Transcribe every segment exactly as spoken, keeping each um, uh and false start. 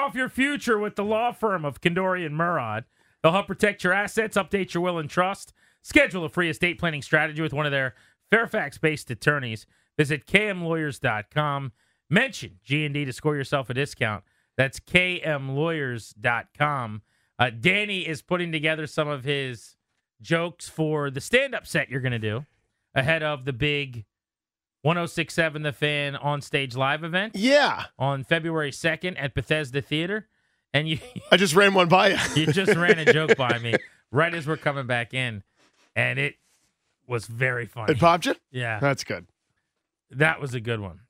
off your future with the law firm of Kandori and Murad. They'll help protect your assets, update your will and trust, schedule a free estate planning strategy with one of their Fairfax-based attorneys. Visit k m lawyers dot com. Mention G and D to score yourself a discount. That's k m lawyers dot com. Uh, Danny is putting together some of his jokes for the stand-up set you're going to do ahead of the big one oh six point seven The Fan on stage live event. Yeah. On February second at Bethesda Theater. And you, I just ran one by you. You just ran a joke by me right as we're coming back in, and it was very funny. It popped you? Yeah. That's good. That was a good one.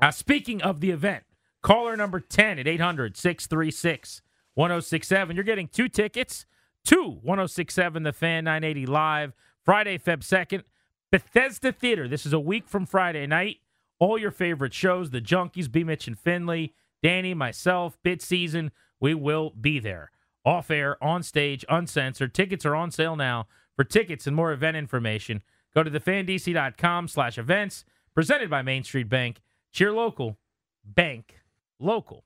Uh, speaking of the event, caller number ten at eight hundred, six three six, one oh six seven. You're getting two tickets to one oh six point seven The Fan nine eighty Live, Friday, February second, Bethesda Theater. This is a week from Friday night. All your favorite shows, The Junkies, B. Mitch and Finley, Danny, myself, Bit Season. We will be there. Off air, on stage, uncensored. Tickets are on sale now. For tickets and more event information, go to the fan d c dot com slash events. Presented by Main Street Bank. Cheer local. Bank local.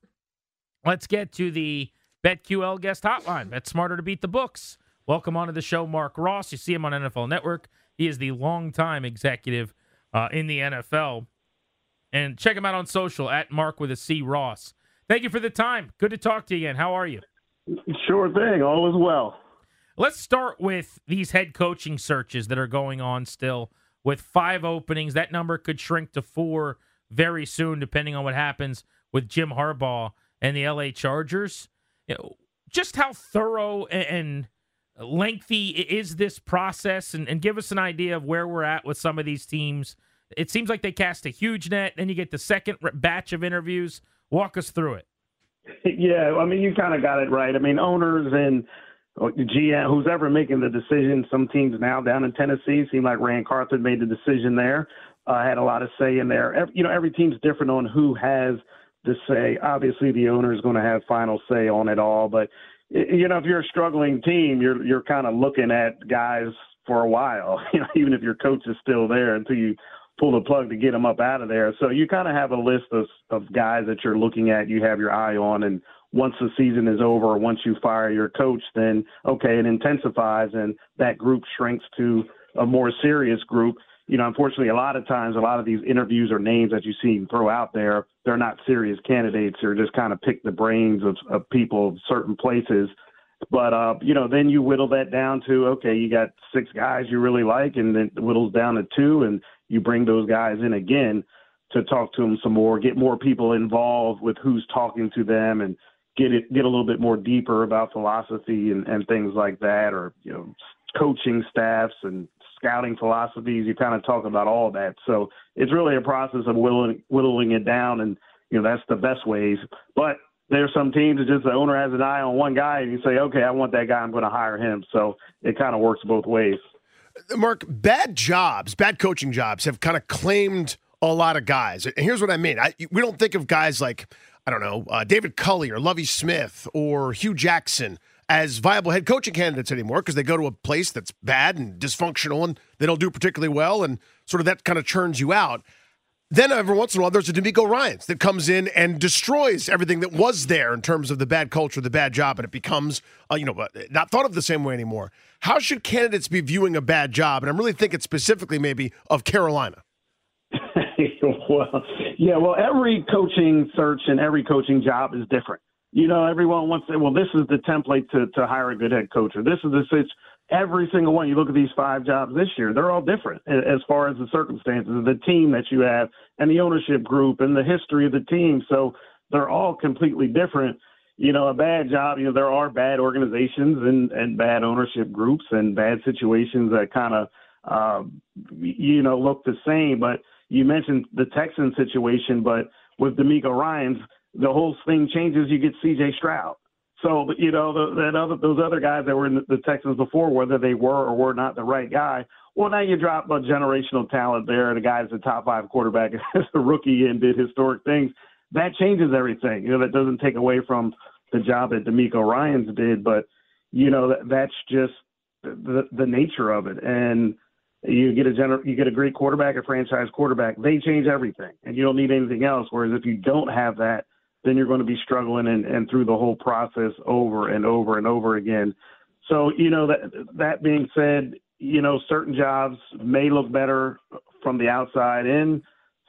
Let's get to the BetQL guest hotline. Bet smarter to beat the books. Welcome onto the show, Mark Ross. You see him on N F L Network. He is the longtime executive uh, in the N F L. And check him out on social at Mark with a C Ross. Thank you for the time. Good to talk to you again. How are you? Sure thing. All is well. Let's start with these head coaching searches that are going on still with five openings. That number could shrink to four very soon, depending on what happens with Jim Harbaugh and the L A Chargers. You know, just how thorough and lengthy is this process? And, and give us an idea of where we're at with some of these teams. It seems like they cast a huge net, then you get the second batch of interviews. Walk us through it. Yeah, I mean, you kind of got it right. I mean, owners and G M, who's ever making the decision, some teams now down in Tennessee, seem like Rand Carthon made the decision there. I uh, had a lot of say in there. Every, you know, every team's different on who has the say. Obviously, the owner is going to have final say on it all. But, you know, if you're a struggling team, you're you're kind of looking at guys for a while, you know, even if your coach is still there until you – pull the plug to get them up out of there. So you kind of have a list of, of guys that you're looking at, you have your eye on, and once the season is over, or once you fire your coach, then, okay, it intensifies, and that group shrinks to a more serious group. You know, unfortunately, a lot of times, a lot of these interviews or names that you see them throw out there, they're not serious candidates. They're just kind of pick the brains of, of people of certain places. But, uh, you know, then you whittle that down to, okay, you got six guys you really like, and then it whittles down to two, and you bring those guys in again to talk to them some more, get more people involved with who's talking to them, and get it get a little bit more deeper about philosophy and, and things like that, or, you know, coaching staffs and scouting philosophies. You kind of talk about all that. So it's really a process of whittling, whittling it down, and, you know, that's the best ways. But there's some teams that just the owner has an eye on one guy, and you say, okay, I want that guy, I'm going to hire him. So it kind of works both ways. Mark, bad jobs, bad coaching jobs have kind of claimed a lot of guys. And here's what I mean. I, we don't think of guys like, I don't know, uh, David Culley or Lovie Smith or Hugh Jackson as viable head coaching candidates anymore because they go to a place that's bad and dysfunctional and they don't do particularly well, and sort of that kind of churns you out. Then every once in a while, there's a DeMeco Ryans that comes in and destroys everything that was there in terms of the bad culture, the bad job, and it becomes, uh, you know, not thought of the same way anymore. How should candidates be viewing a bad job? And I'm really thinking specifically maybe of Carolina. well, yeah, well, every coaching search and every coaching job is different. You know, everyone wants to say, well, this is the template to, to hire a good head coach, or this is the situation. Every single one, you look at these five jobs this year, they're all different as far as the circumstances of the team that you have and the ownership group and the history of the team. So they're all completely different. You know, a bad job, you know, there are bad organizations and, and bad ownership groups and bad situations that kind of, um, you know, look the same. But you mentioned the Texans situation, but with DeMeco Ryans, the whole thing changes. You get C J. Stroud. So, you know, the, that other, those other guys that were in the Texans before, whether they were or were not the right guy, well, now you drop a generational talent there, and a guy's the top five quarterback as a rookie and did historic things. That changes everything. You know, that doesn't take away from the job that DeMeco Ryans did, but, you know, that, that's just the, the nature of it. And you get a gener- you get a great quarterback, a franchise quarterback, they change everything, and you don't need anything else, whereas if you don't have that, then you're going to be struggling and, and through the whole process over and over and over again. So, you know, that that being said, you know, certain jobs may look better from the outside in,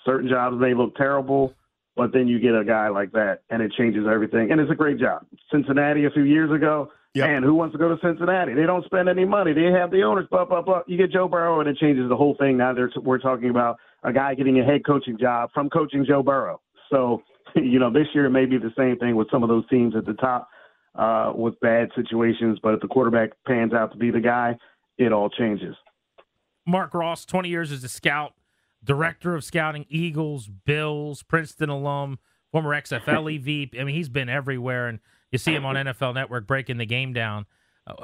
certain jobs may look terrible, but then you get a guy like that and it changes everything. And it's a great job. Cincinnati a few years ago, yep. Man, who wants to go to Cincinnati? They don't spend any money. They have the owners, blah, blah, blah. You get Joe Burrow and it changes the whole thing. Now there's, we're talking about a guy getting a head coaching job from coaching Joe Burrow. So, you know, this year may be the same thing with some of those teams at the top uh, with bad situations, but if the quarterback pans out to be the guy, it all changes. Mark Ross, twenty years as a scout, director of scouting, Eagles, Bills, Princeton alum, former X F L E V. I mean, he's been everywhere, and you see him on N F L Network breaking the game down.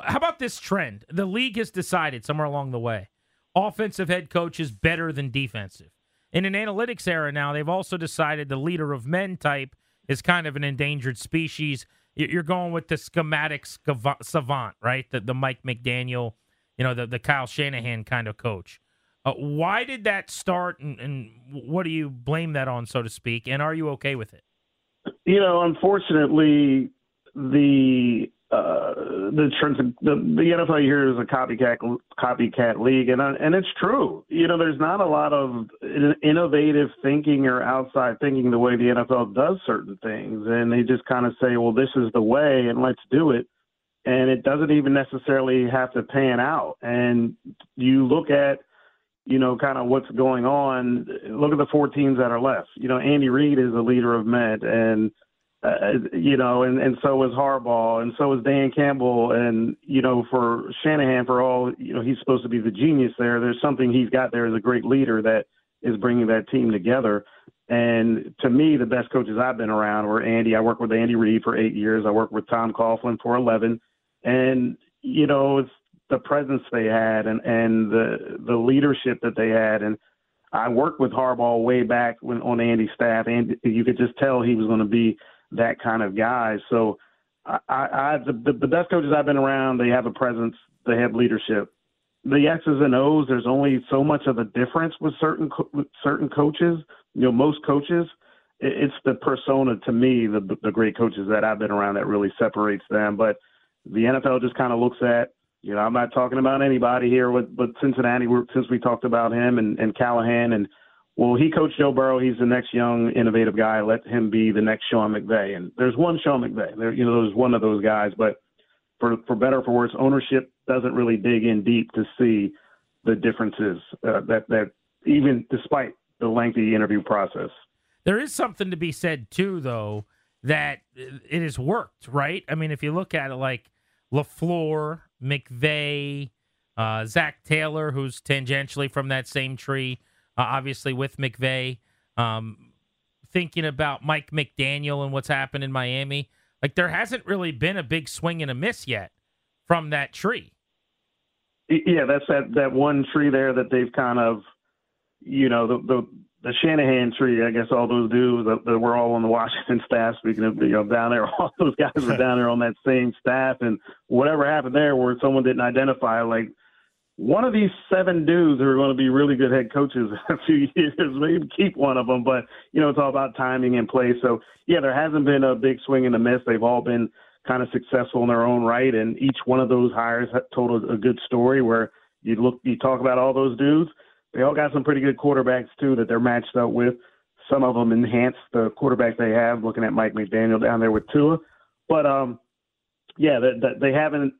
How about this trend? The league has decided somewhere along the way, offensive head coach is better than defensive. In an analytics era now, they've also decided the leader of men type is kind of an endangered species. You're going with the schematic savant, right? The, the Mike McDaniel, you know, the, the Kyle Shanahan kind of coach. Uh, why did that start, and, and what do you blame that on, so to speak, and are you okay with it? You know, unfortunately, the uh, the, the the N F L here is a copycat copycat league, and and it's true. You know, there's not a lot of innovative thinking or outside thinking the way the N F L does certain things, and they just kind of say, well, this is the way, and let's do it. And it doesn't even necessarily have to pan out. And you look at, you know, kind of what's going on. Look at the four teams that are left. You know, Andy Reid is the leader of men, and, uh, you know, and, and so is Harbaugh, and so is Dan Campbell. And, you know, for Shanahan, for all, you know, he's supposed to be the genius there. There's something he's got there as a great leader that is bringing that team together. And to me, the best coaches I've been around were Andy. I worked with Andy Reid for eight years. I worked with Tom Coughlin for eleven. And, you know, it's the presence they had and, and the the leadership that they had. And I worked with Harbaugh way back when on Andy's staff, and you could just tell he was going to be that kind of guy. So I, I the, the best coaches I've been around, they have a presence, they have leadership. The X's and O's, there's only so much of a difference with certain with certain coaches. You know, most coaches, it's the persona to me, the, the great coaches that I've been around that really separates them. But the N F L just kind of looks at, you know, I'm not talking about anybody here, with, but Cincinnati, since we talked about him and, and Callahan, and, well, he coached Joe Burrow. He's the next young, innovative guy. Let him be the next Sean McVay. And there's one Sean McVay. There, you know, there's one of those guys. But for, for better or for worse, ownership doesn't really dig in deep to see the differences uh, that, that even despite the lengthy interview process. There is something to be said, too, though, that it has worked, right? I mean, if you look at it like LaFleur, McVay, uh, Zach Taylor, who's tangentially from that same tree, uh, obviously with McVay. Um, thinking about Mike McDaniel and what's happened in Miami, like there hasn't really been a big swing and a miss yet from that tree. Yeah, that's that, that one tree there that they've kind of, you know, the the, the Shanahan tree. I guess all those dudes that, that were all on the Washington staff. Speaking of, you know, down there, all those guys were down there on that same staff, and whatever happened there, where someone didn't identify, like one of these seven dudes who are going to be really good head coaches in a few years, maybe keep one of them. But you know, it's all about timing and play. So yeah, there hasn't been a big swing and a miss. They've all been kind of successful in their own right, and each one of those hires told a good story. Where you look, you talk about all those dudes. They all got some pretty good quarterbacks, too, that they're matched up with. Some of them enhance the quarterback they have, looking at Mike McDaniel down there with Tua. But, um, yeah, they, they haven't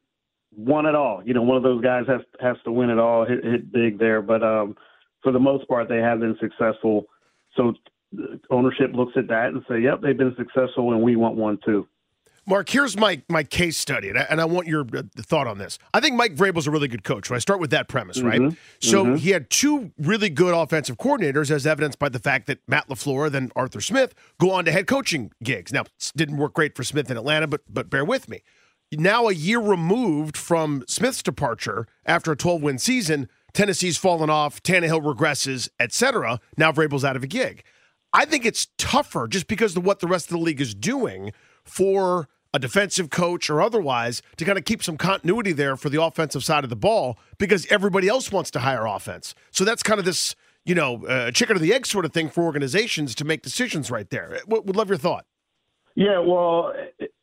won at all. You know, one of those guys has has to win it all, hit, hit big there. But um, for the most part, they have been successful. So ownership looks at that and say, yep, they've been successful, and we want one, too. Mark, here's my, my case study, and I, and I want your thought on this. I think Mike Vrabel's a really good coach, right? Start with that premise, right? Mm-hmm. So mm-hmm. he had two really good offensive coordinators, as evidenced by the fact that Matt LaFleur, then Arthur Smith, go on to head coaching gigs. Now, it didn't work great for Smith in Atlanta, but but bear with me. Now a year removed from Smith's departure after a twelve-win season, Tennessee's fallen off, Tannehill regresses, et cetera. Now Vrabel's out of a gig. I think it's tougher just because of what the rest of the league is doing for a defensive coach or otherwise to kind of keep some continuity there for the offensive side of the ball because everybody else wants to hire offense. So that's kind of this, you know, uh, chicken or the egg sort of thing for organizations to make decisions right there. W- would love your thought. Yeah, well,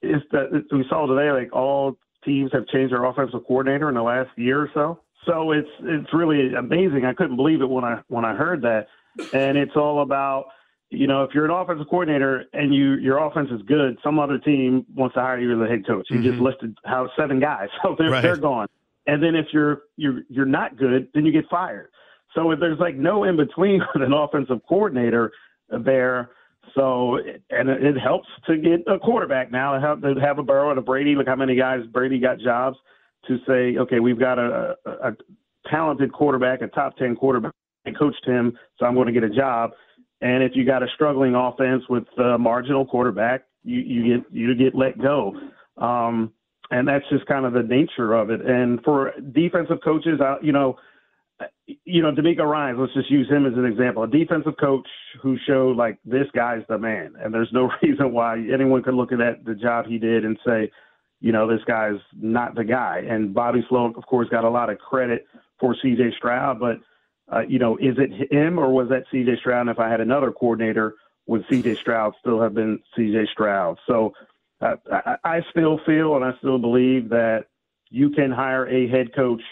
it's that it's, we saw today, like, all teams have changed their offensive coordinator in the last year or so. So it's it's really amazing. I couldn't believe it when I when I heard that. And it's all about, you know, if you're an offensive coordinator and you your offense is good, some other team wants to hire you as a head coach. You mm-hmm. just listed how seven guys, so they're right. they're gone. And then if you're you're you're not good, then you get fired. So if there's like no in between with an offensive coordinator there, so and it, it helps to get a quarterback now. It helps to have a Burrow and a Brady. Look how many guys Brady got jobs to say, okay, we've got a, a, a talented quarterback, a top ten quarterback. I coached him, so I'm going to get a job. And if you got a struggling offense with a marginal quarterback, you, you get you get let go. Um, and that's just kind of the nature of it. And for defensive coaches, I, you know, you know, DeMeco Ryans, let's just use him as an example. A defensive coach who showed, like, this guy's the man. And there's no reason why anyone could look at the job he did and say, you know, this guy's not the guy. And Bobby Sloak, of course, got a lot of credit for C J. Stroud, but Uh, you know, is it him or was that C J. Stroud? And if I had another coordinator, would C J. Stroud still have been C J. Stroud? So uh, I, I still feel and I still believe that you can hire a head coach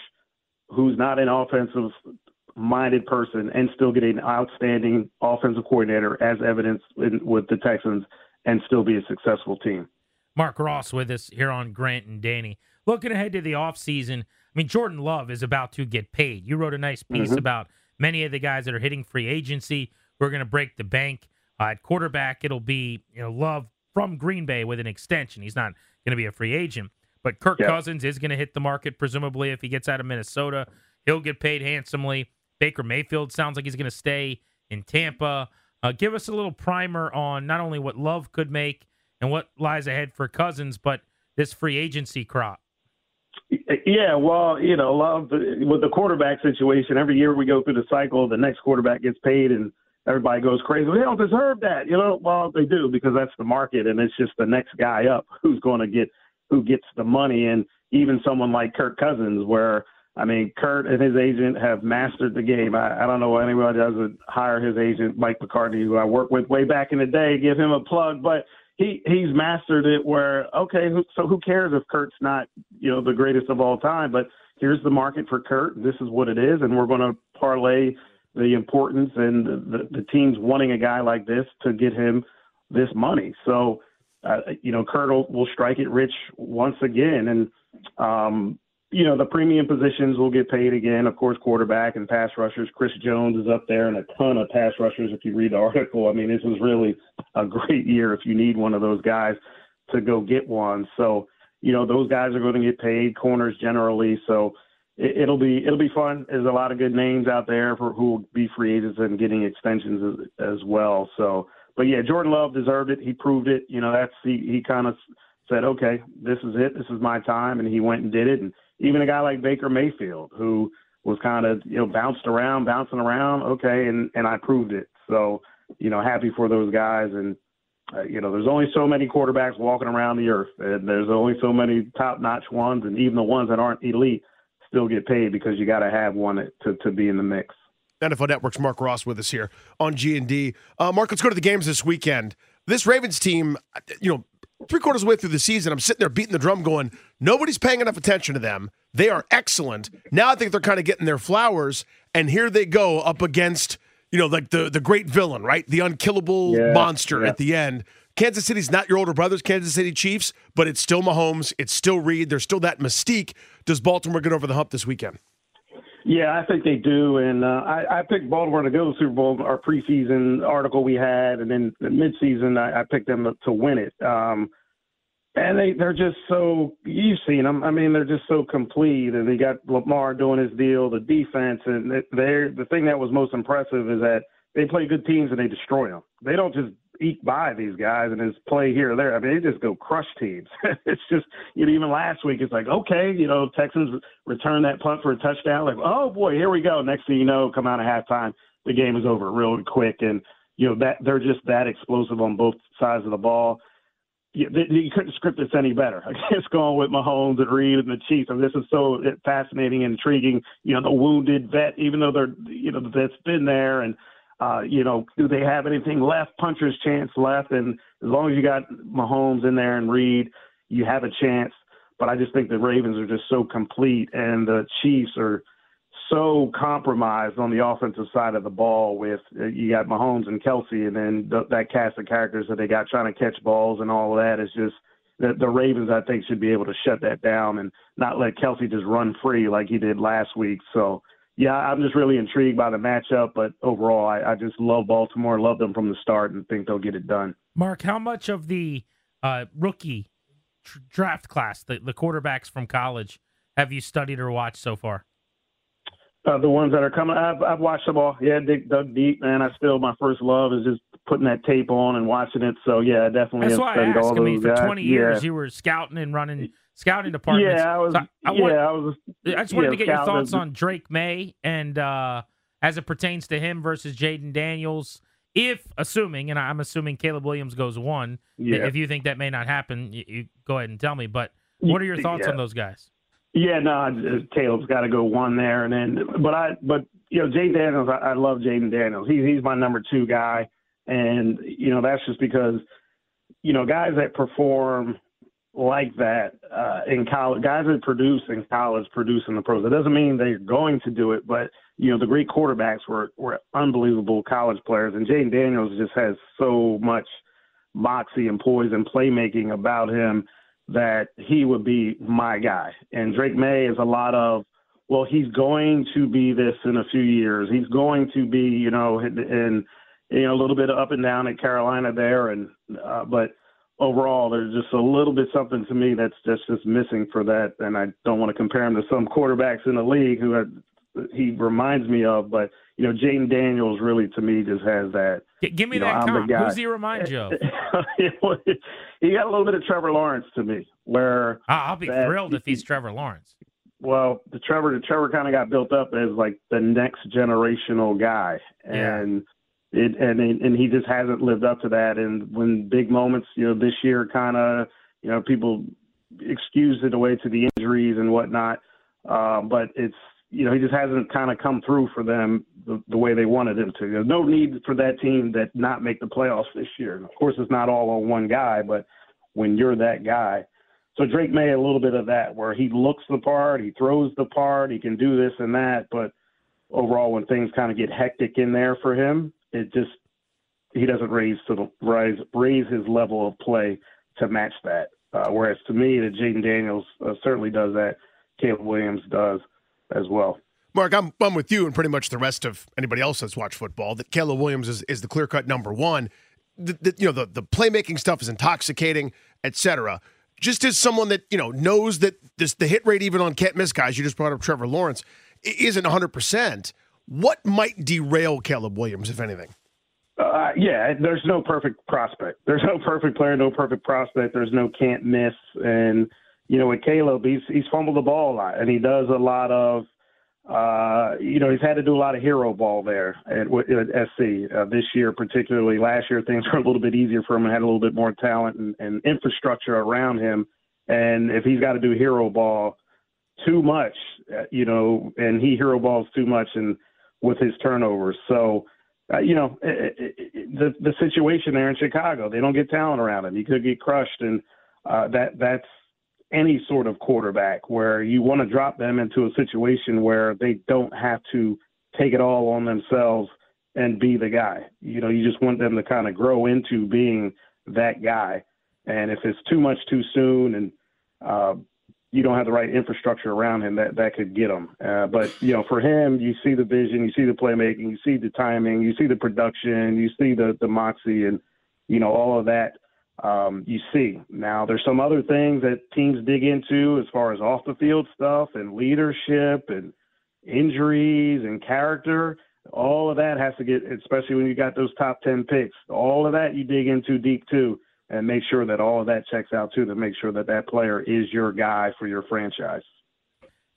who's not an offensive-minded person and still get an outstanding offensive coordinator, as evidenced in, with the Texans, and still be a successful team. Mark Ross with us here on Grant and Danny. Looking ahead to the offseason, I mean, Jordan Love is about to get paid. You wrote a nice piece mm-hmm. about many of the guys that are hitting free agency. We're going to break the bank. Uh, at quarterback, it'll be you know Love from Green Bay with an extension. He's not going to be a free agent. But Kirk yeah. Cousins is going to hit the market, presumably, if he gets out of Minnesota. He'll get paid handsomely. Baker Mayfield sounds like he's going to stay in Tampa. Uh, give us a little primer on not only what Love could make and what lies ahead for Cousins, but this free agency crop. Yeah, well, you know, Love, with the quarterback situation, every year we go through the cycle, the next quarterback gets paid and everybody goes crazy. Well, they don't deserve that. You know, well, they do because that's the market and it's just the next guy up who's going to get who gets the money. And even someone like Kirk Cousins where, I mean, Kurt and his agent have mastered the game. I, I don't know why anyone doesn't hire his agent, Mike McCartney, who I worked with way back in the day, give him a plug. But He he's mastered it where, okay, so who cares if Kurt's not, you know, the greatest of all time, but here's the market for Kurt. This is what it is. And we're going to parlay the importance and the, the teams wanting a guy like this to get him this money. So, uh, you know, Kurt will, will strike it rich once again. And, um, you know, the premium positions will get paid again. Of course, quarterback and pass rushers. Chris Jones is up there and a ton of pass rushers. If you read the article, I mean, this was really a great year if you need one of those guys to go get one. So, you know, those guys are going to get paid, corners generally. So it, it'll be it'll be fun. There's a lot of good names out there for who will be free agents and getting extensions as, as well. So, but yeah, Jordan Love deserved it. He proved it. You know, that's he, he kind of said, okay, this is it. This is my time. And he went and did it. And even a guy like Baker Mayfield, who was kind of, you know, bounced around, bouncing around. Okay, and, and I proved it. So, you know, happy for those guys. And, uh, you know, there's only so many quarterbacks walking around the earth. And there's only so many top-notch ones. And even the ones that aren't elite still get paid because you got to have one to, to be in the mix. N F L Network's Mark Ross with us here on G and D. Uh, Mark, let's go to the games this weekend. This Ravens team, you know, three quarters of the way through the season, I'm sitting there beating the drum going, nobody's paying enough attention to them. They are excellent. Now I think they're kind of getting their flowers, and here they go up against, you know, like the, the great villain, right? The unkillable yeah, monster yeah. at the end. Kansas City's not your older brothers, Kansas City Chiefs, but it's still Mahomes. It's still Reed. There's still that mystique. Does Baltimore get over the hump this weekend? Yeah, I think they do, and uh, I, I picked Baltimore to go to the Super Bowl. Our preseason article we had, and then the midseason, I, I picked them to, to win it. Um, and they, they're just so – you've seen them. I mean, they're just so complete, and they got Lamar doing his deal, the defense, and they're, the thing that was most impressive is that they play good teams and they destroy them. They don't just eke by these guys and just play here or there. I mean, they just go crush teams. It's just, you know, even last week, it's like, okay, you know, Texans return that punt for a touchdown. Like, oh, boy, here we go. Next thing you know, come out of halftime, the game is over real quick. And, you know, that they're just that explosive on both sides of the ball. You, you couldn't script this any better. It's going with Mahomes and Reed and the Chiefs. I mean, this is so fascinating and intriguing. You know, the wounded vet, even though they're, you know, that's been there and, uh, you know, do they have anything left, puncher's chance left? And as long as you got Mahomes in there and Reed, you have a chance. But I just think the Ravens are just so complete, and the Chiefs are so compromised on the offensive side of the ball with uh, you got Mahomes and Kelsey, and then th- that cast of characters that they got trying to catch balls and all of that is just the, the Ravens, I think, should be able to shut that down and not let Kelsey just run free like he did last week. So, yeah, I'm just really intrigued by the matchup, but overall I, I just love Baltimore, love them from the start, and think they'll get it done. Mark, how much of the uh, rookie tr- draft class, the, the quarterbacks from college, have you studied or watched so far? Uh, the ones that are coming, I've, I've watched them all. Yeah, dig, dug deep, man. I still, my first love is just putting that tape on and watching it. So, yeah, I definitely That's have why studied I asked. all I mean, those for guys. twenty years, yeah. you were scouting and running scouting departments. Yeah, I was. So I, I yeah, want, I was. I just wanted yeah, to get your thoughts on Drake May and uh, as it pertains to him versus Jaden Daniels. If assuming, and I'm assuming Caleb Williams goes one. Yeah. If you think that may not happen, you, you go ahead and tell me. But what are your thoughts yeah. on those guys? Yeah, no, Caleb's got to go one there, and then, but I, but you know, Jaden Daniels, I, I love Jaden Daniels. He's he's my number two guy, and you know that's just because, you know, guys that perform like that uh, in college, guys that produce in college produce in the pros. It doesn't mean they're going to do it, but you know the great quarterbacks were were unbelievable college players, and Jaden Daniels just has so much moxie and poise and playmaking about him that he would be my guy. And Drake May is a lot of, well, he's going to be this in a few years. He's going to be, you know, and you know, a little bit of up and down at Carolina there. And, uh, but overall, there's just a little bit something to me that's just, just missing for that. And I don't want to compare him to some quarterbacks in the league who are, he reminds me of, but you know, Jaden Daniels really to me just has that. Give me you know, that comp. Who does he remind you of? He got a little bit of Trevor Lawrence to me. Where I'll be that, thrilled if he's Trevor Lawrence. Well, the Trevor, the Trevor kind of got built up as like the next generational guy, and yeah. it and and he just hasn't lived up to that. And when big moments, you know, this year kind of, you know, people excused it away to the injuries and whatnot, uh, but it's. You know, he just hasn't kind of come through for them the, the way they wanted him to. There's no need for that team that not make the playoffs this year. And of course, it's not all on one guy, but when you're that guy. So Drake May, a little bit of that, where he looks the part, he throws the part, he can do this and that. But overall, when things kind of get hectic in there for him, it just he doesn't raise to the, rise raise his level of play to match that. Uh, whereas to me, that Jaden Daniels uh, certainly does that. Caleb Williams does. As well, Mark, I'm I'm with you and pretty much the rest of anybody else that's watched football. That Caleb Williams is, is the clear cut number one. The, the, you know the the playmaking stuff is intoxicating, et cetera. Just as someone that you know knows that this the hit rate even on can't miss guys. You just brought up Trevor Lawrence isn't one hundred percent. What might derail Caleb Williams, if anything? Uh, yeah, there's no perfect prospect. There's no perfect player, no perfect prospect. There's no can't miss and. You know, with Caleb, he's he's fumbled the ball a lot, and he does a lot of, uh, you know, he's had to do a lot of hero ball there at, at S C uh, this year, particularly last year. Things were a little bit easier for him and had a little bit more talent and, and infrastructure around him. And if he's got to do hero ball too much, you know, and he hero balls too much and with his turnovers. So, uh, you know, it, it, the the situation there in Chicago, they don't get talent around him. He could get crushed, and uh, that that's. any sort of quarterback where you want to drop them into a situation where they don't have to take it all on themselves and be the guy. You know, you just want them to kind of grow into being that guy. And if it's too much too soon and uh, you don't have the right infrastructure around him, that, that could get him. Uh, but, you know, for him, you see the vision, you see the playmaking, you see the timing, you see the production, you see the, the moxie and, you know, all of that. Um, you see now there's some other things that teams dig into as far as off the field stuff and leadership and injuries and character, all of that has to get, especially when you got those top ten picks, all of that you dig into deep too, and make sure that all of that checks out too, to make sure that that player is your guy for your franchise.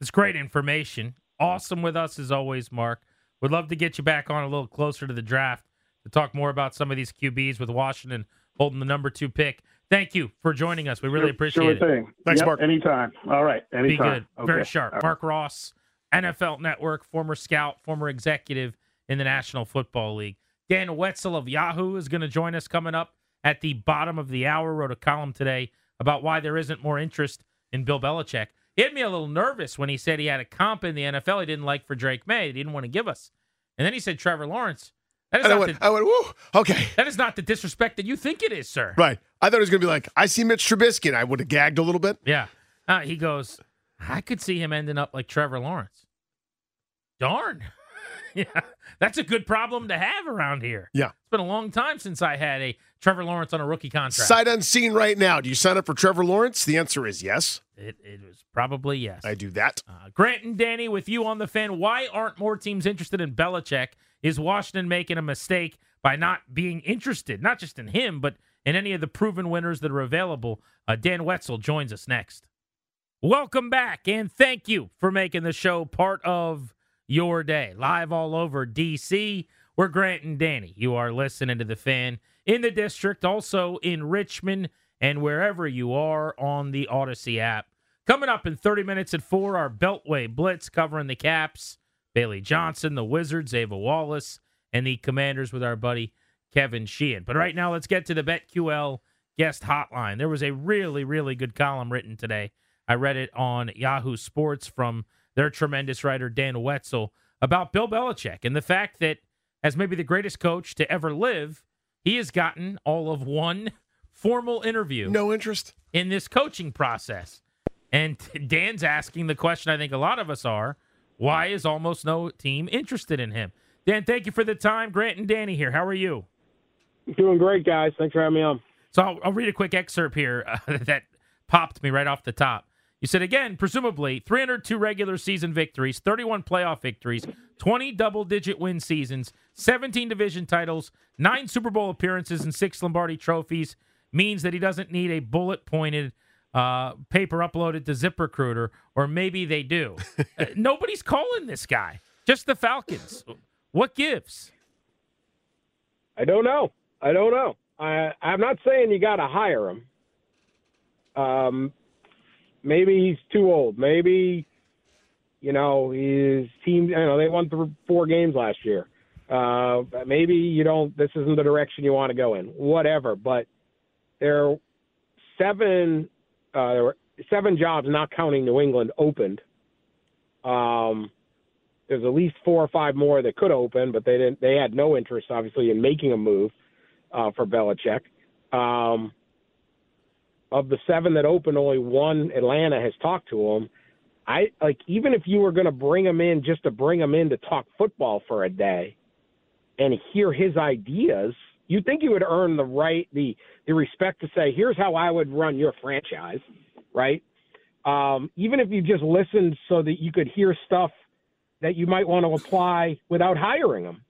It's great information. Awesome with us as always, Mark. Would love to get you back on a little closer to the draft to talk more about some of these Q Bs with Washington holding the number two pick. Thank you for joining us. We really appreciate sure, sure thing. it. Thanks, yep, Mark. Anytime. All right. Anytime. Be good. Okay. Very sharp. Right. Mark Ross, N F L Network, former scout, former executive in the National Football League. Dan Wetzel of Yahoo is going to join us coming up at the bottom of the hour. Wrote a column today about why there isn't more interest in Bill Belichick. He had me a little nervous when he said he had a comp in the N F L he didn't like for Drake May. He didn't want to give us. And then he said Trevor Lawrence. That is and not I went, the, I went, woo, okay. That is not the disrespect that you think it is, sir. Right. I thought it was going to be like, I see Mitch Trubisky, and I would have gagged a little bit. Yeah. Uh, he goes, I could see him ending up like Trevor Lawrence. Darn. Yeah. That's a good problem to have around here. Yeah. It's been a long time since I had a Trevor Lawrence on a rookie contract. Sight unseen right now. Do you sign up for Trevor Lawrence? The answer is yes. It, it was probably yes. I do that. Uh, Grant and Danny with you on the Fan. Why aren't more teams interested in Belichick? Is Washington making a mistake by not being interested, not just in him, but in any of the proven winners that are available? Uh, Dan Wetzel joins us next. Welcome back, and thank you for making the show part of your day. Live all over D C, we're Grant and Danny. You are listening to The Fan in the district, also in Richmond, and wherever you are on the Odyssey app. Coming up in thirty minutes at four, our Beltway Blitz covering the Caps, Bailey Johnson, the Wizards, Ava Wallace, and the Commanders with our buddy Kevin Sheehan. But right now, let's get to the BetQL guest hotline. There was a really, really good column written today. I read it on Yahoo Sports from their tremendous writer, Dan Wetzel, about Bill Belichick and the fact that, as maybe the greatest coach to ever live, he has gotten all of one formal interview. No interest in this coaching process. And Dan's asking the question I think a lot of us are, why is almost no team interested in him? Dan, thank you for the time. Grant and Danny here. How are you? Doing great, guys. Thanks for having me on. So I'll, I'll read a quick excerpt here uh, that popped me right off the top. You said, again, presumably, three hundred two regular season victories, thirty-one playoff victories, twenty double-digit win seasons, seventeen division titles, nine Super Bowl appearances, and six Lombardi trophies means that he doesn't need a bullet-pointed Uh, paper uploaded to ZipRecruiter, or maybe they do. uh, nobody's calling this guy. Just the Falcons. What gives? I don't know. I don't know. I, I'm not saying you got to hire him. Um, maybe he's too old. Maybe, you know, his team, you know, they won th- four games last year. Uh, maybe you don't, this isn't the direction you want to go in, whatever. But there are seven Uh, there were seven jobs, not counting New England, opened. Um, there's at least four or five more that could open, but they didn't. They had no interest, obviously, in making a move uh, for Belichick. Um, of the seven that opened, only one, Atlanta, has talked to him. I like even if you were going to bring him in just to bring him in to talk football for a day and hear his ideas, you'd think you would earn the right, the, the respect to say, here's how I would run your franchise, right? Um, even if you just listened so that you could hear stuff that you might want to apply without hiring them.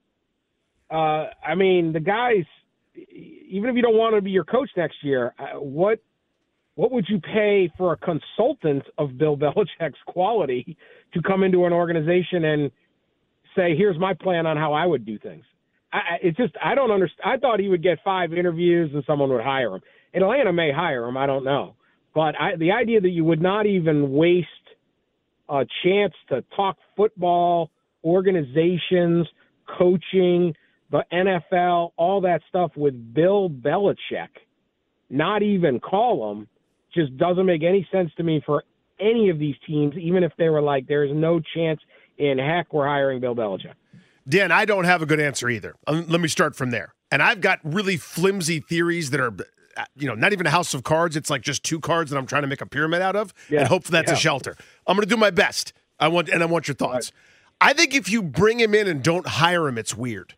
Uh, I mean, the guys, even if you don't want to be your coach next year, what what would you pay for a consultant of Bill Belichick's quality to come into an organization and say, here's my plan on how I would do things? I, it's just, I don't understand. I thought he would get five interviews and someone would hire him. Atlanta may hire him. I don't know. But I, the idea that you would not even waste a chance to talk football, organizations, coaching, the N F L, all that stuff with Bill Belichick, not even call him, just doesn't make any sense to me for any of these teams, even if they were like, there's no chance in heck we're hiring Bill Belichick. Dan, I don't have a good answer either. Um, let me start from there. And I've got really flimsy theories that are, you know, not even a house of cards. It's like just two cards that I'm trying to make a pyramid out of, yeah, and hope that's yeah. a shelter. I'm going to do my best. I want, and I want your thoughts. Right. I think if you bring him in and don't hire him, it's weird,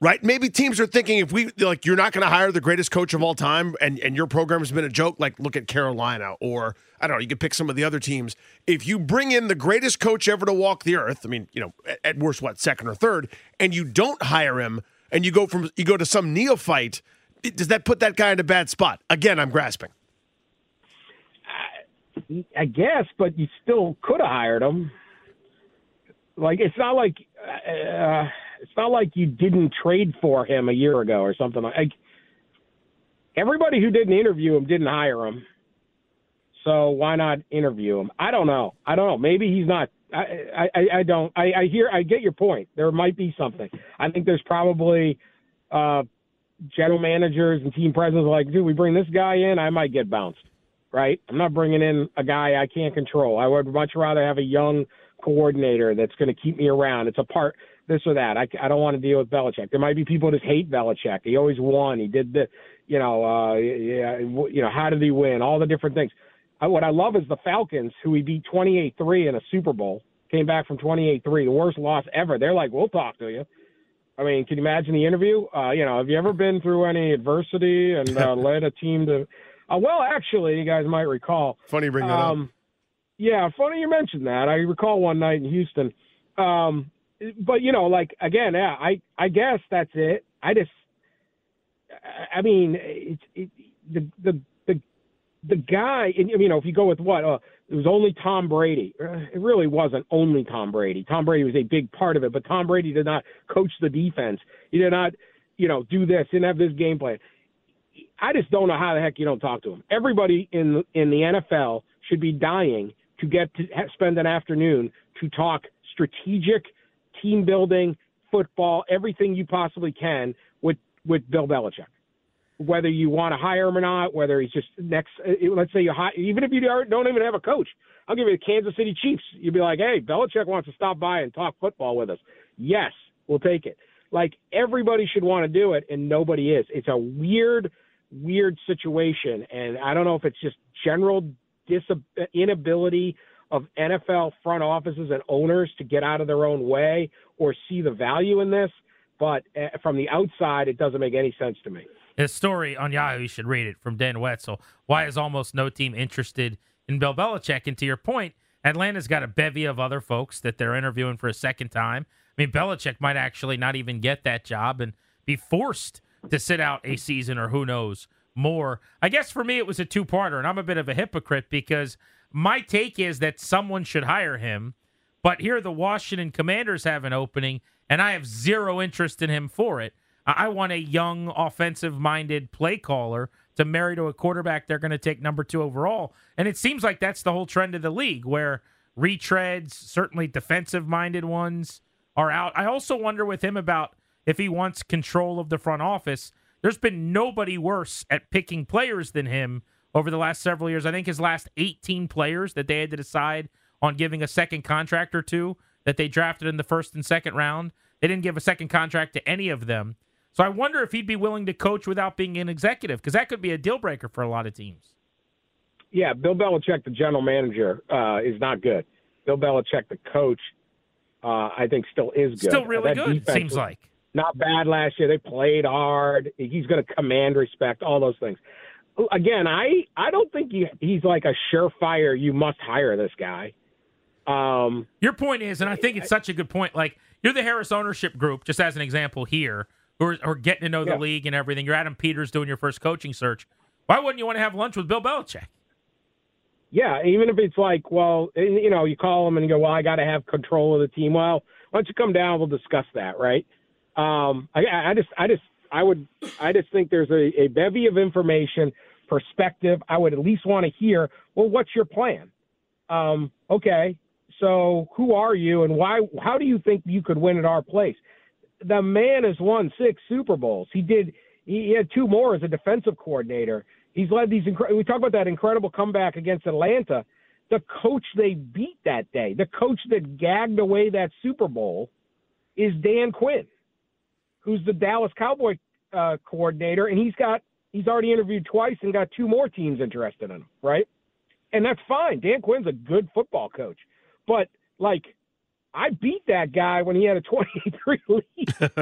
right? Maybe teams are thinking if we like, you're not going to hire the greatest coach of all time, and and your program has been a joke. Like, look at Carolina, or I don't know. You could pick some of the other teams. If you bring in the greatest coach ever to walk the earth, I mean, you know, at, at worst, what, second or third, and you don't hire him, and you go from you go to some neophyte. It, does that put that guy in a bad spot? Again, I'm grasping. I, I guess, but you still could have hired him. Like, it's not like. Uh, It's not like you didn't trade for him a year ago or something. Like, everybody who didn't interview him didn't hire him, so why not interview him? I don't know. I don't know. Maybe he's not. I I, I don't. I, I hear. I get your point. There might be something. I think there's probably uh, general managers and team presidents are like, dude, we bring this guy in, I might get bounced, right? I'm not bringing in a guy I can't control. I would much rather have a young coordinator that's going to keep me around. It's a part this or that. I, I don't want to deal with Belichick. There might be people that hate Belichick. He always won. He did the, you know, uh, yeah, you know, how did he win? All the different things. I, what I love is the Falcons, who he beat twenty-eight three in a Super Bowl, came back from twenty-eight three, the worst loss ever. They're like, we'll talk to you. I mean, can you imagine the interview? Uh, you know, have you ever been through any adversity and uh, led a team to uh, – well, actually, you guys might recall. Funny you bring that um, up. Yeah, funny you mentioned that. I recall one night in Houston. Um, but, you know, like, again, yeah, I, I guess that's it. I just – I mean, it's it, the, the the the guy – you know, if you go with what uh, – it was only Tom Brady. It really wasn't only Tom Brady. Tom Brady was a big part of it, but Tom Brady did not coach the defense. He did not, you know, do this, didn't have this game plan. I just don't know how the heck you don't talk to him. Everybody in in the N F L should be dying to get to spend an afternoon to talk strategic, team building, football, everything you possibly can with, with Bill Belichick. Whether you want to hire him or not, whether he's just next, let's say you hire, even if you don't even have a coach, I'll give you the Kansas City Chiefs. You'd be like, hey, Belichick wants to stop by and talk football with us. Yes, we'll take it. Like, everybody should want to do it, and nobody is. It's a weird, weird situation, and I don't know if it's just general dis- inability of N F L front offices and owners to get out of their own way or see the value in this, but from the outside, it doesn't make any sense to me. His story on Yahoo, you should read it, from Dan Wetzel. Why is almost no team interested in Bill Belichick? And to your point, Atlanta's got a bevy of other folks that they're interviewing for a second time. I mean, Belichick might actually not even get that job and be forced to sit out a season or who knows more. I guess for me it was a two-parter, and I'm a bit of a hypocrite because my take is that someone should hire him, but here the Washington Commanders have an opening, and I have zero interest in him for it. I want a young, offensive-minded play caller to marry to a quarterback they're going to take number two overall. And it seems like that's the whole trend of the league, where retreads, certainly defensive-minded ones, are out. I also wonder with him about if he wants control of the front office. There's been nobody worse at picking players than him over the last several years. I think his last eighteen players that they had to decide on giving a second contract or two that they drafted in the first and second round, they didn't give a second contract to any of them. So I wonder if he'd be willing to coach without being an executive, because that could be a deal breaker for a lot of teams. Yeah, Bill Belichick, the general manager, uh, is not good. Bill Belichick, the coach, uh, I think still is good. Still really good, it seems like. Not bad last year. They played hard. He's going to command respect, all those things. Again, I, I don't think he, he's like a surefire, you must hire this guy. Um, Your point is, and I think it's such a good point, like you're the Harris ownership group, just as an example here, Or, or getting to know the yeah. league and everything. You're Adam Peters doing your first coaching search. Why wouldn't you want to have lunch with Bill Belichick? Yeah, even if it's like, well, you know, you call him and you go, well, I got to have control of the team. Well, why don't you come down? We'll discuss that, right? Um, I, I just, I just, I would, I just think there's a, a bevy of information, perspective. I would at least want to hear, well, what's your plan? Um, okay, so who are you and why? How do you think you could win at our place? The man has won six Super Bowls. He did. He had two more as a defensive coordinator. He's led these. Inc- we talk about that incredible comeback against Atlanta. The coach they beat that day, the coach that gagged away that Super Bowl, is Dan Quinn, who's the Dallas Cowboy uh, coordinator, and he's got he's already interviewed twice and got two more teams interested in him, right? And that's fine. Dan Quinn's a good football coach, but like. I beat that guy when he had a twenty-eight three lead. Like,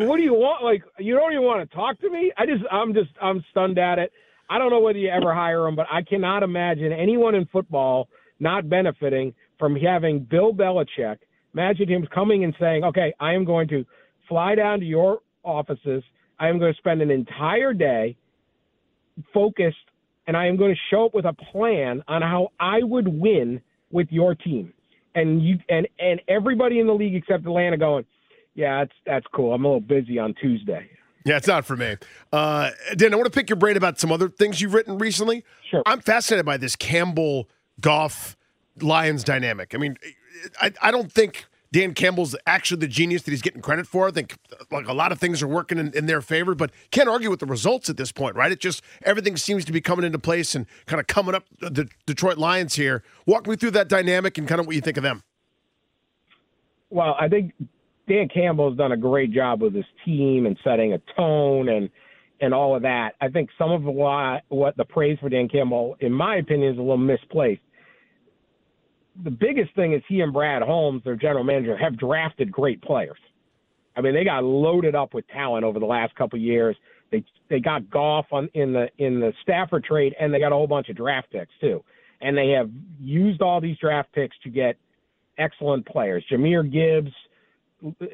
what do you want? Like, you don't even want to talk to me? I just, I'm just, I'm stunned at it. I don't know whether you ever hire him, but I cannot imagine anyone in football not benefiting from having Bill Belichick. Imagine him coming and saying, okay, I am going to fly down to your offices. I am going to spend an entire day focused, and I am going to show up with a plan on how I would win with your team. And you and, and everybody in the league except Atlanta going, yeah, that's that's cool. I'm a little busy on Tuesday. Yeah, it's not for me. Uh, Dan, I want to pick your brain about some other things you've written recently. Sure. I'm fascinated by this Campbell-Goff-Lions dynamic. I mean, I, I don't think Dan Campbell's actually the genius that he's getting credit for. I think like a lot of things are working in, in their favor, but can't argue with the results at this point, right? It just, everything seems to be coming into place and kind of coming up the Detroit Lions here. Walk me through that dynamic and kind of what you think of them. Well, I think Dan Campbell's done a great job with his team and setting a tone and, and all of that. I think some of what, what the praise for Dan Campbell, in my opinion, is a little misplaced. The biggest thing is he and Brad Holmes, their general manager, have drafted great players. I mean, they got loaded up with talent over the last couple of years. They they got Goff on, in the in the Stafford trade, and they got a whole bunch of draft picks too. And they have used all these draft picks to get excellent players. Jahmyr Gibbs,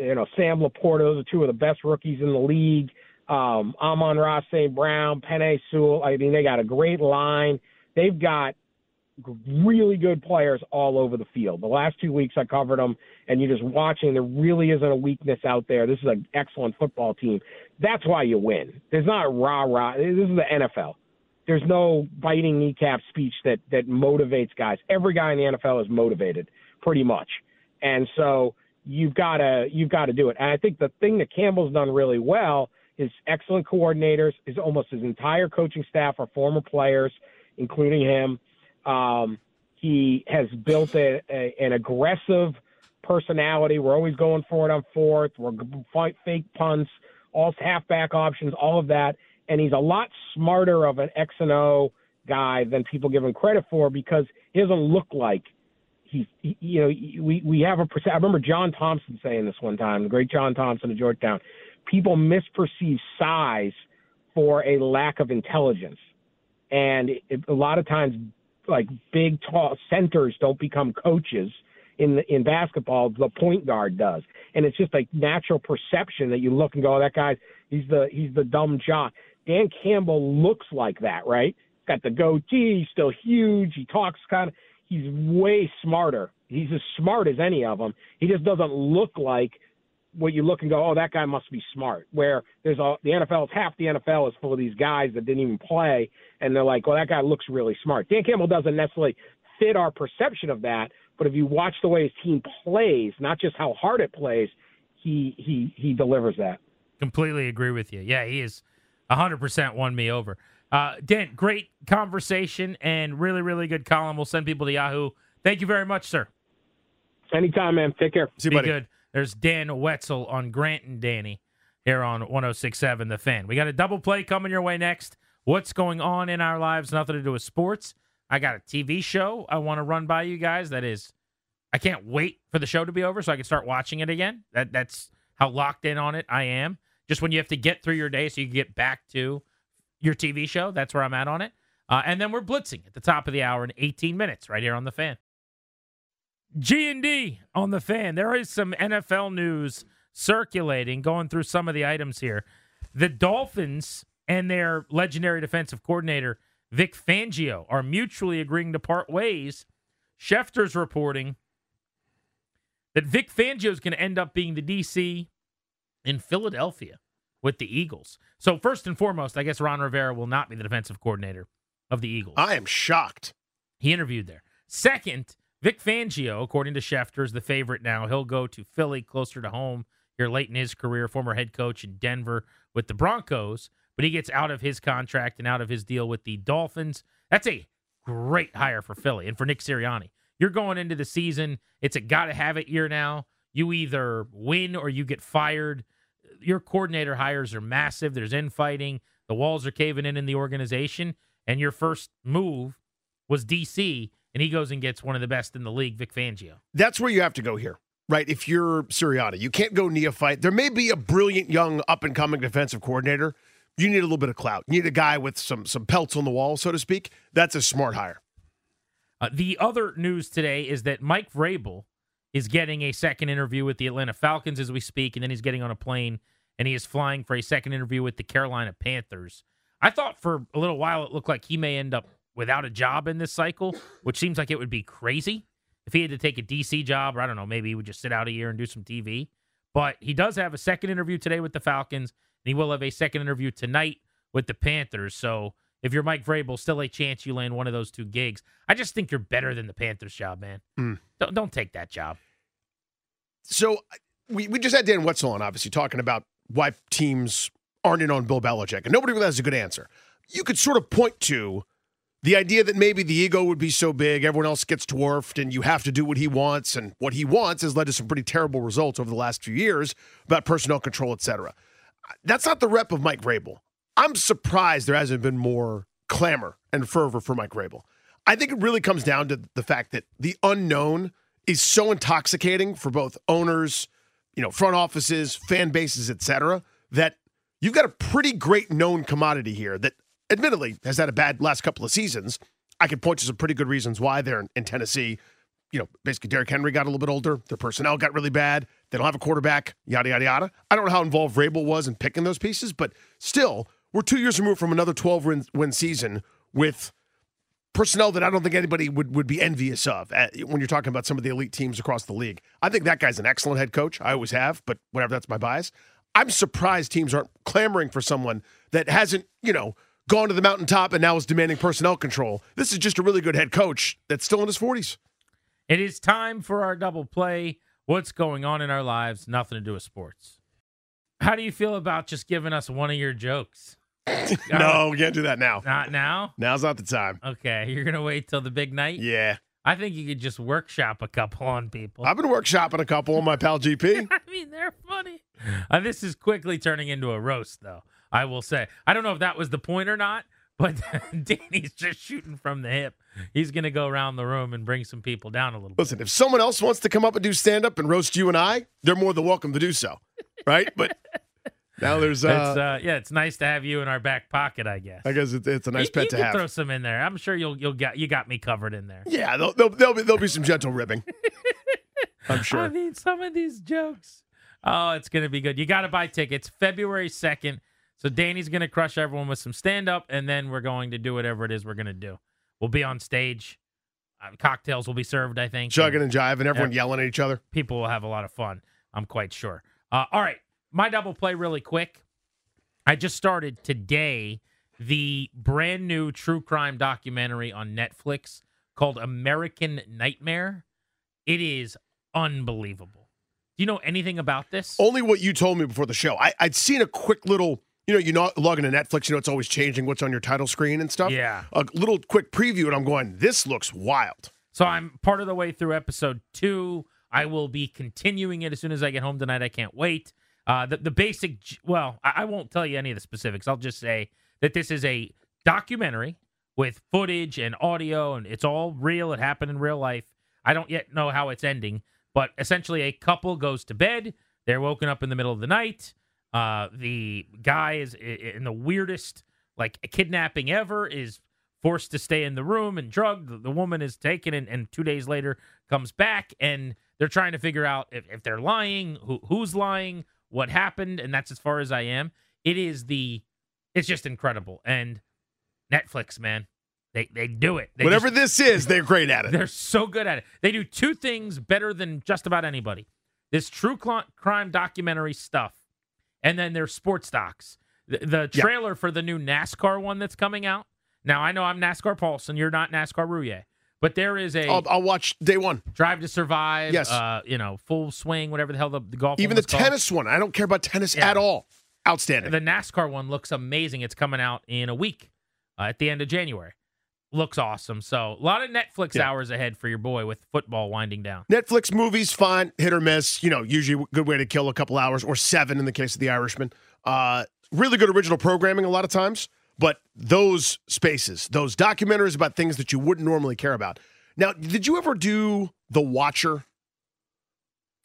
you know, Sam Laporta, those are two of the best rookies in the league. Um, Amon-Ra Saint Brown, Penei Sewell. I mean, they got a great line. They've got really good players all over the field. The last two weeks I covered them, and you're just watching. There really isn't a weakness out there. This is an excellent football team. That's why you win. There's not rah-rah. This is the N F L. There's no biting kneecap speech that that motivates guys. Every guy in the N F L is motivated, pretty much. And so you've got to you've got to do it. And I think the thing that Campbell's done really well is excellent coordinators. Is almost his entire coaching staff are former players, including him. Um, he has built a, a, an aggressive personality. We're always going for it on fourth. We're fight, fake punts, all halfback options, all of that. And he's a lot smarter of an X and O guy than people give him credit for, because he doesn't look like he's, he, you know, we, we have a perce- I remember John Thompson saying this one time, the great John Thompson of Georgetown, people misperceive size for a lack of intelligence. And it, a lot of times, like big, tall centers don't become coaches in the, in basketball. The point guard does, and it's just like natural perception that you look and go, oh, "That guy, he's the he's the dumb jock." Dan Campbell looks like that, right? He's got the goatee, he's still huge. He talks kind of. He's way smarter. He's as smart as any of them. He just doesn't look like what you look and go, "Oh, that guy must be smart." Where there's all the N F L, half the N F L is full of these guys that didn't even play, and they're like, "Well, that guy looks really smart." Dan Campbell doesn't necessarily fit our perception of that, but if you watch the way his team plays, not just how hard it plays, he he he delivers that. Completely agree with you. Yeah, he is one hundred percent won me over. Uh, Dent, great conversation and really really good column. We'll send people to Yahoo. Thank you very much, sir. Anytime, man. Take care. See you, buddy. Be good. There's Dan Wetzel on Grant and Danny here on one oh six point seven The Fan. We got a double play coming your way next. What's going on in our lives? Nothing to do with sports. I got a T V show I want to run by you guys. That is, I can't wait for the show to be over so I can start watching it again. That That's how locked in on it I am. Just when you have to get through your day so you can get back to your T V show, that's where I'm at on it. Uh, and then we're blitzing at the top of the hour in eighteen minutes right here on The Fan. G and D on The Fan. There is some N F L news circulating, going through some of the items here. The Dolphins and their legendary defensive coordinator, Vic Fangio, are mutually agreeing to part ways. Schefter's reporting that Vic Fangio is going to end up being the D C in Philadelphia with the Eagles. So first and foremost, I guess Ron Rivera will not be the defensive coordinator of the Eagles. I am shocked. He interviewed there. Second, Vic Fangio, according to Schefter, is the favorite now. He'll go to Philly, closer to home here late in his career, former head coach in Denver with the Broncos, but he gets out of his contract and out of his deal with the Dolphins. That's a great hire for Philly and for Nick Sirianni. You're going into the season. It's a gotta-have-it year now. You either win or you get fired. Your coordinator hires are massive. There's infighting. The walls are caving in in the organization, and your first move was D C, and he goes and gets one of the best in the league, Vic Fangio. That's where you have to go here, right? If you're Sirianni, you can't go neophyte. There may be a brilliant young up-and-coming defensive coordinator. You need a little bit of clout. You need a guy with some some pelts on the wall, so to speak. That's a smart hire. Uh, the other news today is that Mike Vrabel is getting a second interview with the Atlanta Falcons as we speak, and then he's getting on a plane, and he is flying for a second interview with the Carolina Panthers. I thought for a little while it looked like he may end up without a job in this cycle, which seems like it would be crazy if he had to take a D C job, or I don't know, maybe he would just sit out a year and do some T V. But he does have a second interview today with the Falcons, and he will have a second interview tonight with the Panthers. So if you're Mike Vrabel, still a chance you land one of those two gigs. I just think you're better than the Panthers job, man. Mm. Don't, don't take that job. So we, we just had Dan Wetzel on, obviously, talking about why teams aren't in on Bill Belichick, and nobody really has a good answer. You could sort of point to the idea that maybe the ego would be so big, everyone else gets dwarfed, and you have to do what he wants, and what he wants has led to some pretty terrible results over the last few years about personnel control, et cetera. That's not the rep of Mike Vrabel. I'm surprised there hasn't been more clamor and fervor for Mike Vrabel. I think it really comes down to the fact that the unknown is so intoxicating for both owners, you know, front offices, fan bases, et cetera, that you've got a pretty great known commodity here that admittedly has had a bad last couple of seasons. I could point to some pretty good reasons why they're in, in Tennessee. You know, basically Derrick Henry got a little bit older. Their personnel got really bad. They don't have a quarterback, yada, yada, yada. I don't know how involved Vrabel was in picking those pieces, but still, we're two years removed from another twelve-win season with personnel that I don't think anybody would, would be envious of at, when you're talking about some of the elite teams across the league. I think that guy's an excellent head coach. I always have, but whatever, that's my bias. I'm surprised teams aren't clamoring for someone that hasn't, you know, gone to the mountaintop and now is demanding personnel control. This is just a really good head coach that's still in his forties. It is time for our double play. What's going on in our lives? Nothing to do with sports. How do you feel about just giving us one of your jokes? No, we can't do that now. Not now? Now's not the time. Okay, you're going to wait till the big night? Yeah. I think you could just workshop a couple on people. I've been workshopping a couple on my pal G P. I mean, they're funny. Uh, this is quickly turning into a roast, though. I will say. I don't know if that was the point or not, but Danny's just shooting from the hip. He's going to go around the room and bring some people down a little bit. Listen, if someone else wants to come up and do stand-up and roast you and I, they're more than welcome to do so, right? But now there's... Uh, it's, uh, yeah, it's nice to have you in our back pocket, I guess. I guess it, it's a nice you, pet you to have. You can throw some in there. I'm sure you'll, you'll got, you got me covered in there. Yeah, there'll, there'll, there'll, be, there'll be some gentle ribbing. I'm sure. I mean, some of these jokes. Oh, it's going to be good. You got to buy tickets February second. So Danny's going to crush everyone with some stand-up, and then we're going to do whatever it is we're going to do. We'll be on stage. Uh, cocktails will be served, I think. Chugging and, and jiving, everyone yeah, yelling at each other. People will have a lot of fun, I'm quite sure. Uh, all right, my double play really quick. I just started today the brand-new true crime documentary on Netflix called American Nightmare. It is unbelievable. Do you know anything about this? Only what you told me before the show. I, I'd seen a quick little... You know, you log into Netflix, you know, it's always changing what's on your title screen and stuff. Yeah. A little quick preview, and I'm going, this looks wild. So I'm part of the way through episode two. I will be continuing it as soon as I get home tonight. I can't wait. Uh, the, the basic, well, I, I won't tell you any of the specifics. I'll just say that this is a documentary with footage and audio, and it's all real. It happened in real life. I don't yet know how it's ending, but essentially a couple goes to bed. They're woken up in the middle of the night. Uh, the guy is in the weirdest, like, kidnapping ever, is forced to stay in the room and drugged. The woman is taken and, and two days later comes back, and they're trying to figure out if, if they're lying, who, who's lying, what happened, and that's as far as I am. It is the, it's just incredible. And Netflix, man, they, they do it. They Whatever just, this is, they're great at it. They're so good at it. They do two things better than just about anybody. This true crime documentary stuff. And then there's sports docs. The, the trailer yeah. for the new NASCAR one that's coming out. Now, I know I'm NASCAR Paulson. You're not NASCAR Rouillet. But there is a... I'll, I'll watch day one. Drive to Survive. Yes. Uh, you know, Full Swing, whatever the hell the, the golf Even the called. tennis one. I don't care about tennis yeah. at all. Outstanding. The NASCAR one looks amazing. It's coming out in a week uh, at the end of January. Looks awesome. So a lot of Netflix yeah. hours ahead for your boy with football winding down. Netflix movies, fine, hit or miss. You know, usually a good way to kill a couple hours or seven in the case of The Irishman. Uh, really good original programming a lot of times, but those spaces, those documentaries about things that you wouldn't normally care about. Now, did you ever do The Watcher?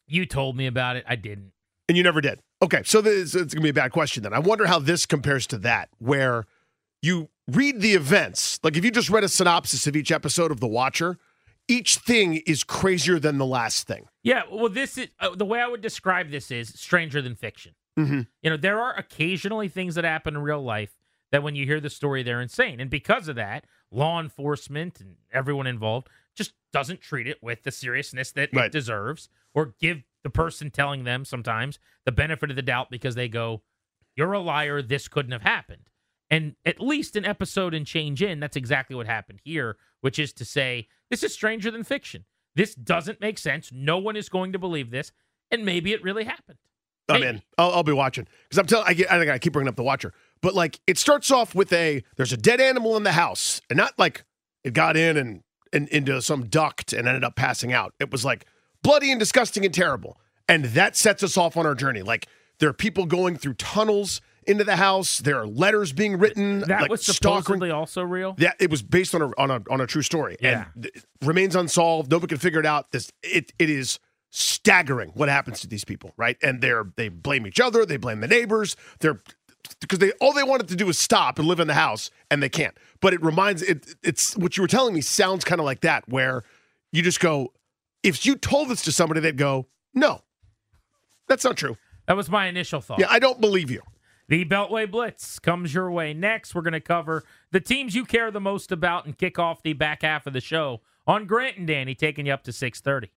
You told me about it. I didn't. And you never did. Okay, so this, it's going to be a bad question then. I wonder how this compares to that, where you... read the events. Like, if you just read a synopsis of each episode of The Watcher, each thing is crazier than the last thing. Yeah, well, this is uh, the way I would describe this is stranger than fiction. Mm-hmm. You know, there are occasionally things that happen in real life that when you hear the story, they're insane. And because of that, law enforcement and everyone involved just doesn't treat it with the seriousness that right. it deserves, or give the person telling them sometimes the benefit of the doubt because they go, "You're a liar. This couldn't have happened." And at least an episode and change in, that's exactly what happened here, which is to say, this is stranger than fiction. This doesn't make sense. No one is going to believe this. and maybe it really happened. Maybe. I'm in. I'll, I'll be watching because I'm telling. I get. I think I keep bringing up the Watcher, but like it starts off with a there's a dead animal in the house, and not like it got in and and into some duct and ended up passing out. It was like bloody and disgusting and terrible, and that sets us off on our journey. Like there are people going through tunnels into the house. There are letters being written. That like was supposedly stalking. Also real. Yeah, it was based on a on a on a true story. Yeah, and it remains unsolved. Nobody can figure it out. This it it is. Staggering what happens to these people, right? And they're they blame each other, they blame the neighbors, they're because they all they wanted to do was stop and live in the house, and they can't. But it reminds it it's what you were telling me sounds kind of like that, where you just go, if you told this to somebody, they'd go, no, that's not true. That was my initial thought. Yeah, I don't believe you. The Beltway Blitz comes your way next. We're going to cover the teams you care the most about and kick off the back half of the show on Grant and Danny, taking you up to six thirty.